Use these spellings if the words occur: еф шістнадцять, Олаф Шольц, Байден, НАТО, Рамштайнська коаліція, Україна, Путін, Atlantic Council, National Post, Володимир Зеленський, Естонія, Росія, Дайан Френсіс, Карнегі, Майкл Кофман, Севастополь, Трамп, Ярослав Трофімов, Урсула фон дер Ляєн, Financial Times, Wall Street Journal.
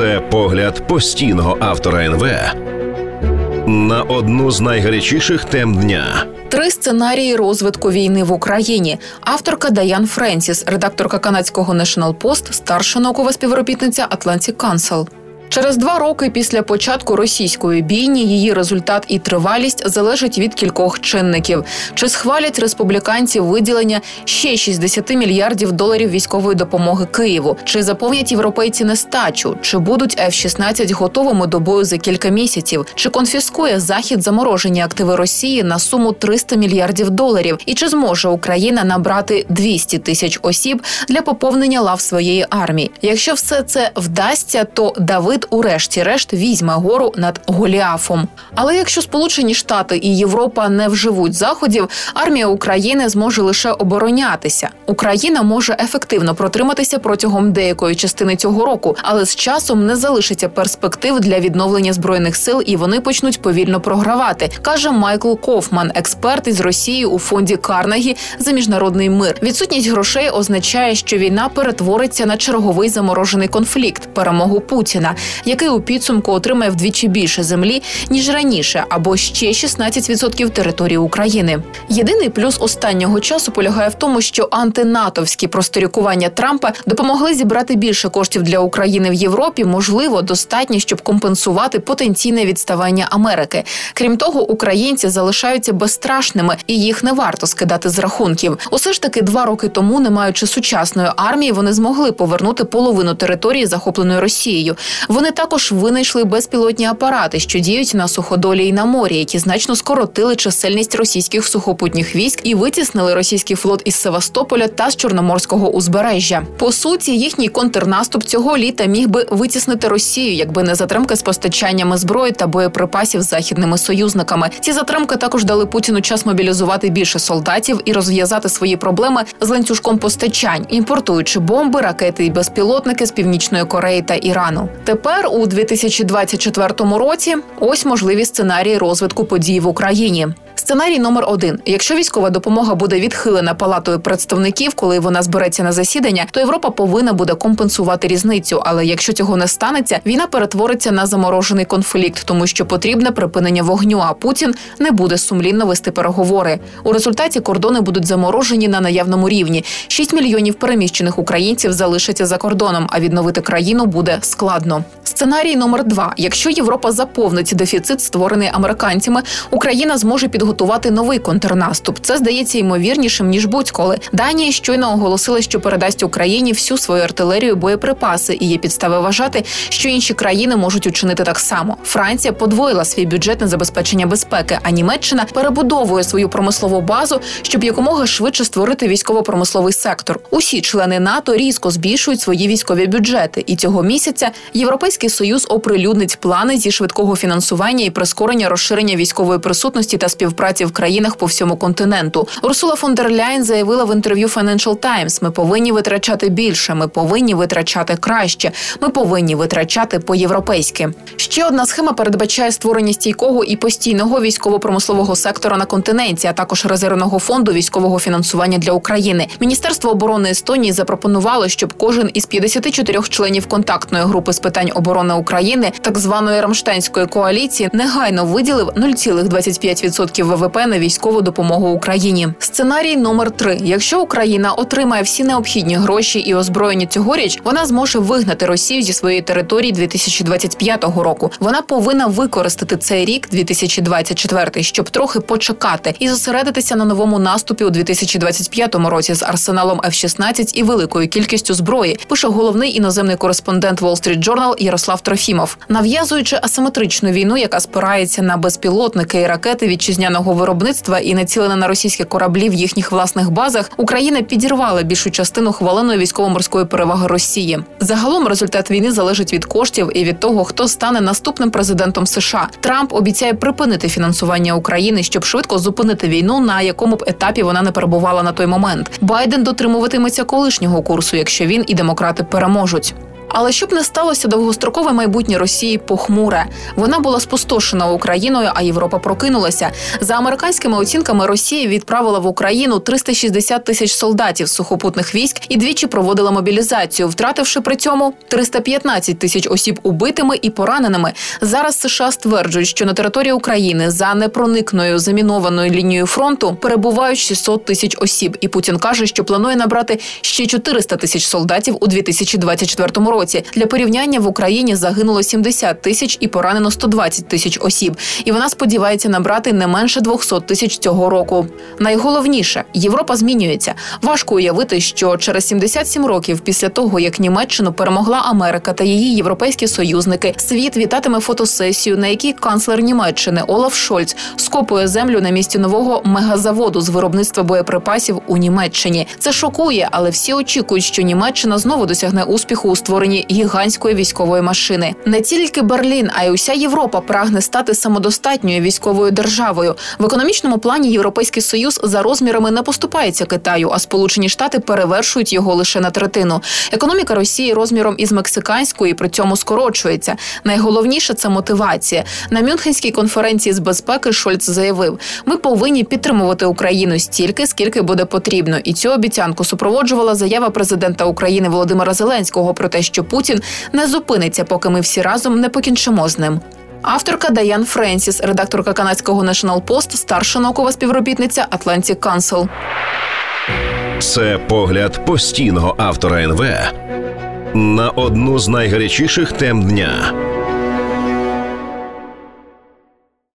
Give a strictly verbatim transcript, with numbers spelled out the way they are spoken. Це погляд постійного автора ен ве на одну з найгарячіших тем дня. Три сценарії розвитку війни в Україні. Авторка Дайан Френсіс, редакторка канадського National Post, старша наукова співробітниця Atlantic Council. Через два роки після початку російської бійні її результат і тривалість залежить від кількох чинників. Чи схвалять республіканці виділення ще шістдесят мільярдів доларів військової допомоги Києву? Чи заповнять європейці нестачу? Чи будуть еф шістнадцять готовими до бою за кілька місяців? Чи конфіскує Захід заморожені активи Росії на суму триста мільярдів доларів? І чи зможе Україна набрати двісті тисяч осіб для поповнення лав своєї армії? Якщо все це вдасться, то Давид урешті-решт візьме гору над Голіафом. Але якщо Сполучені Штати і Європа не вживуть заходів, армія України зможе лише оборонятися. Україна може ефективно протриматися протягом деякої частини цього року, але з часом не залишиться перспектив для відновлення Збройних сил і вони почнуть повільно програвати, каже Майкл Кофман, експерт із Росії у фонді Карнегі за міжнародний мир. Відсутність грошей означає, що війна перетвориться на черговий заморожений конфлікт – перемогу Путіна, який у підсумку отримає вдвічі більше землі, ніж раніше, або ще шістнадцять відсотків території України. Єдиний плюс останнього часу полягає в тому, що антинатовські просторікування Трампа допомогли зібрати більше коштів для України в Європі, можливо, достатньо, щоб компенсувати потенційне відставання Америки. Крім того, українці залишаються безстрашними, і їх не варто скидати з рахунків. Усе ж таки, два роки тому, не маючи сучасної армії, вони змогли повернути половину території, захопленої Росією. Вони також винайшли безпілотні апарати, що діють на суходолі і на морі, які значно скоротили чисельність російських сухопутних військ і витіснили російський флот із Севастополя та з Чорноморського узбережжя. По суті, їхній контрнаступ цього літа міг би витіснити Росію, якби не затримки з постачаннями зброї та боєприпасів західними союзниками. Ці затримки також дали Путіну час мобілізувати більше солдатів і розв'язати свої проблеми з ланцюжком постачань, імпортуючи бомби, ракети і безпілотники з Північної Кореї та Ірану. Тепер, у дві тисячі двадцять четвертому році, ось можливі сценарії розвитку подій в Україні. Сценарій номер один. Якщо військова допомога буде відхилена Палатою представників, коли вона збереться на засідання, то Європа повинна буде компенсувати різницю. Але якщо цього не станеться, війна перетвориться на заморожений конфлікт, тому що потрібне припинення вогню, а Путін не буде сумлінно вести переговори. У результаті кордони будуть заморожені на наявному рівні. шість мільйонів переміщених українців залишаться за кордоном, а відновити країну буде складно. Сценарій номер два. Якщо Європа заповнить дефіцит, створений американцями, Україна зможе підготувати новий контрнаступ. Це здається ймовірнішим, ніж будь-коли. Данія щойно оголосила, що передасть Україні всю свою артилерію, боєприпаси, і є підстави вважати, що інші країни можуть учинити так само. Франція подвоїла свій бюджет на забезпечення безпеки, а Німеччина перебудовує свою промислову базу, щоб якомога швидше створити військово-промисловий сектор. Усі члени НАТО різко збільшують свої військові бюджети, і цього місяця Європейський Союз оприлюднить плани зі швидкого фінансування і прискорення розширення військової присутності та співпраці в країнах по всьому континенту. Урсула фон дер Ляєн заявила в інтерв'ю Financial Times: "Ми повинні витрачати більше, ми повинні витрачати краще, ми повинні витрачати по-європейськи". Ще одна схема передбачає створення стійкого і постійного військово-промислового сектора на континенті, а також резервного фонду військового фінансування для України. Міністерство оборони Естонії запропонувало, щоб кожен із п'ятдесят чотири членів контактної групи з питань оборони на України, так званої Рамштайнської коаліції, негайно виділив нуль цілих двадцять п'ять відсотків ВВП на військову допомогу Україні. Сценарій номер три. Якщо Україна отримає всі необхідні гроші і озброєння цьогоріч, вона зможе вигнати Росію зі своєї території дві тисячі двадцять п'ятого року. Вона повинна використати цей рік, дві тисячі двадцять четвертий, щоб трохи почекати і зосередитися на новому наступі у дві тисячі двадцять п'ятому році з арсеналом еф шістнадцять і великою кількістю зброї, пише головний іноземний кореспондент Wall Street Journal Ярослав Трофімов. Нав'язуючи асиметричну війну, яка спирається на безпілотники і ракети вітчизняного виробництва і націлена на російські кораблі в їхніх власних базах, Україна підірвала більшу частину хваленої військово-морської переваги Росії. Загалом результат війни залежить від коштів і від того, хто стане наступним президентом США. Трамп обіцяє припинити фінансування України, щоб швидко зупинити війну, на якому б етапі вона не перебувала на той момент. Байден дотримуватиметься колишнього курсу, якщо він і демократи переможуть. Але щоб не сталося, довгострокове майбутнє Росії похмуре. Вона була спустошена Україною, а Європа прокинулася. За американськими оцінками, Росія відправила в Україну триста шістдесят тисяч солдатів з сухопутних військ і двічі проводила мобілізацію, втративши при цьому триста п'ятнадцять тисяч осіб убитими і пораненими. Зараз США стверджують, що на території України за непроникною замінованою лінією фронту перебувають шістсот тисяч осіб. І Путін каже, що планує набрати ще чотириста тисяч солдатів у дві тисячі двадцять четвертому році. Для порівняння, в Україні загинуло сімдесят тисяч і поранено сто двадцять тисяч осіб. І вона сподівається набрати не менше двісті тисяч цього року. Найголовніше – Європа змінюється. Важко уявити, що через сімдесят сім років після того, як Німеччину перемогла Америка та її європейські союзники, світ вітатиме фотосесію, на якій канцлер Німеччини Олаф Шольц скопує землю на місці нового мегазаводу з виробництва боєприпасів у Німеччині. Це шокує, але всі очікують, що Німеччина знову досягне успіху у створенні гігантської військової машини. Не тільки Берлін, а й уся Європа прагне стати самодостатньою військовою державою. В економічному плані Європейський Союз за розмірами не поступається Китаю, а Сполучені Штати перевершують його лише на третину. Економіка Росії розміром із мексиканською і при цьому скорочується. Найголовніше – це мотивація. На Мюнхенській конференції з безпеки Шольц заявив: «Ми повинні підтримувати Україну стільки, скільки буде потрібно». І цю обіцянку супроводжувала заява президента України Володимира Зеленського про те, що що Путін не зупиниться, поки ми всі разом не покінчимо з ним. Авторка Дайан Френсіс, редакторка канадського National Post, старша наукова співробітниця Atlantic Council. Це погляд постійного автора ен ве на одну з найгарячіших тем дня.